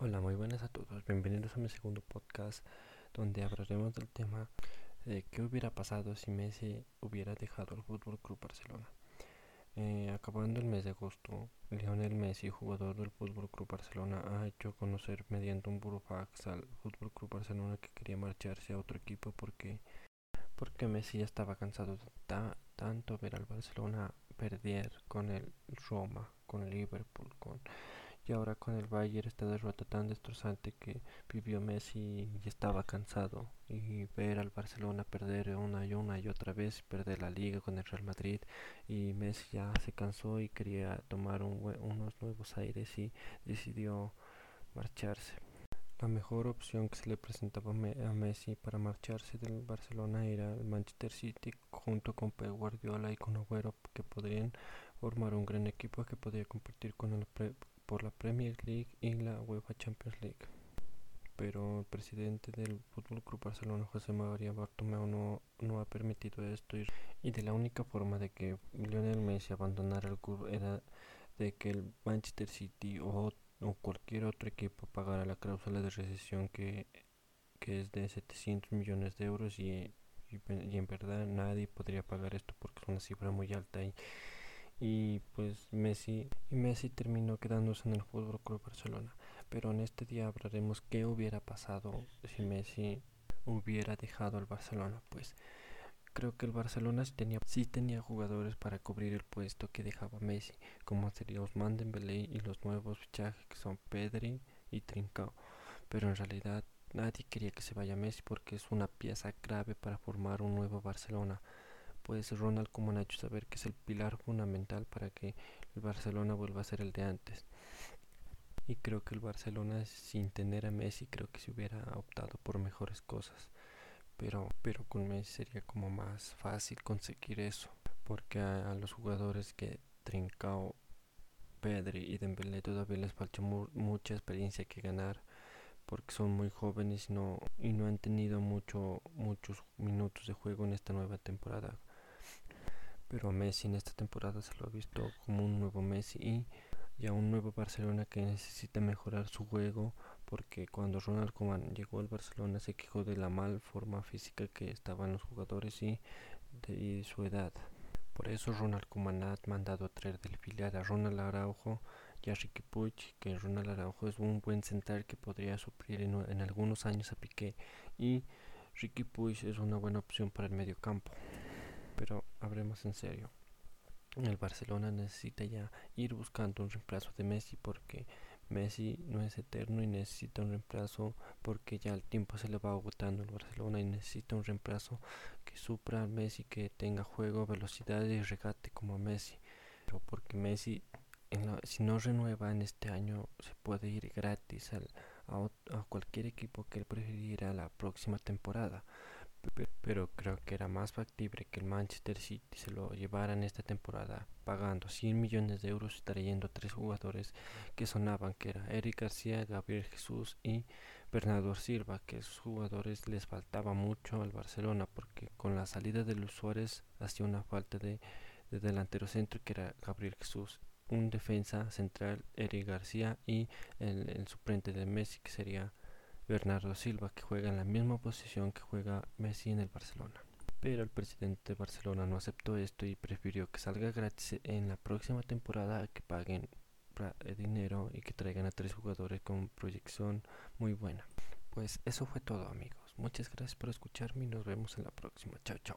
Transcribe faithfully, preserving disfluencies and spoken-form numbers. Hola, muy buenas a todos. Bienvenidos a mi segundo podcast donde hablaremos del tema de qué hubiera pasado si Messi hubiera dejado el Fútbol Club Barcelona. Eh, acabando el mes de agosto, Lionel Messi, jugador del Fútbol Club Barcelona, ha hecho conocer mediante un burofax al Fútbol Club Barcelona que quería marcharse a otro equipo porque porque Messi ya estaba cansado de ta- tanto ver al Barcelona perder con el Roma, con el Liverpool, con y ahora con el Bayern, esta derrota tan destrozante que vivió Messi y estaba cansado, y ver al Barcelona perder una y una y otra vez, perder la Liga con el Real Madrid, y Messi ya se cansó y quería tomar un, unos nuevos aires y decidió marcharse. La mejor opción que se le presentaba a Messi para marcharse del Barcelona era el Manchester City junto con Pep Guardiola y con Agüero, que podrían formar un gran equipo que podría competir con el pre- por la Premier League y la UEFA Champions League. Pero el presidente del Fútbol Club Barcelona, José María Bartomeu, no, no ha permitido esto, y, y de la única forma de que Lionel Messi abandonara el club era de que el Manchester City o, o cualquier otro equipo pagara la cláusula de rescisión que, que es de setecientos millones de euros y, y, y en verdad nadie podría pagar esto porque es una cifra muy alta y Y pues Messi y Messi terminó quedándose en el Fútbol Club Barcelona. Pero en este día hablaremos qué hubiera pasado si Messi hubiera dejado el Barcelona. Pues creo que el Barcelona sí tenía, sí tenía jugadores para cubrir el puesto que dejaba Messi, como sería Ousmane Dembélé y los nuevos fichajes que son Pedri y Trincao. Pero en realidad nadie quería que se vaya Messi porque es una pieza clave para formar un nuevo Barcelona. Pues Ronald Koeman ha hecho saber que es el pilar fundamental para que el Barcelona vuelva a ser el de antes. Y creo que el Barcelona, sin tener a Messi, creo que se hubiera optado por mejores cosas. Pero, pero con Messi sería como más fácil conseguir eso. Porque a, a los jugadores que Trincao, Pedri y Dembélé todavía les falta mu- mucha experiencia que ganar. Porque son muy jóvenes y no, y no han tenido mucho, muchos minutos de juego en esta nueva temporada. Pero Messi en esta temporada se lo ha visto como un nuevo Messi y, y a un nuevo Barcelona que necesita mejorar su juego, porque cuando Ronald Koeman llegó al Barcelona se quejó de la mal forma física que estaban los jugadores y de y su edad. Por eso Ronald Koeman ha mandado a traer del filial a Ronald Araujo y a Riqui Puig, que Ronald Araujo es un buen central que podría suplir en, en algunos años a Piqué, y Riqui Puig es una buena opción para el mediocampo. Pero hablemos en serio. El Barcelona necesita ya ir buscando un reemplazo de Messi porque Messi no es eterno y necesita un reemplazo porque ya el tiempo se le va agotando al Barcelona y necesita un reemplazo que supla a Messi, que tenga juego, velocidad y regate como Messi. Pero porque Messi, en la, si no renueva en este año, se puede ir gratis al, a, a cualquier equipo que él prefiriera la próxima temporada. Pero creo que era más factible que el Manchester City se lo llevaran esta temporada pagando cien millones de euros, trayendo tres jugadores que sonaban, que era Eric García, Gabriel Jesús y Bernardo Silva, que esos jugadores les faltaba mucho al Barcelona porque con la salida de Luis Suárez hacía una falta de, de delantero centro, que era Gabriel Jesús, un defensa central Eric García y el, el suplente de Messi, que sería Bernardo Silva, que juega en la misma posición que juega Messi en el Barcelona. Pero el presidente de Barcelona no aceptó esto y prefirió que salga gratis en la próxima temporada, que paguen dinero y que traigan a tres jugadores con proyección muy buena. Pues eso fue todo, amigos. Muchas gracias por escucharme y nos vemos en la próxima. Chao, chao.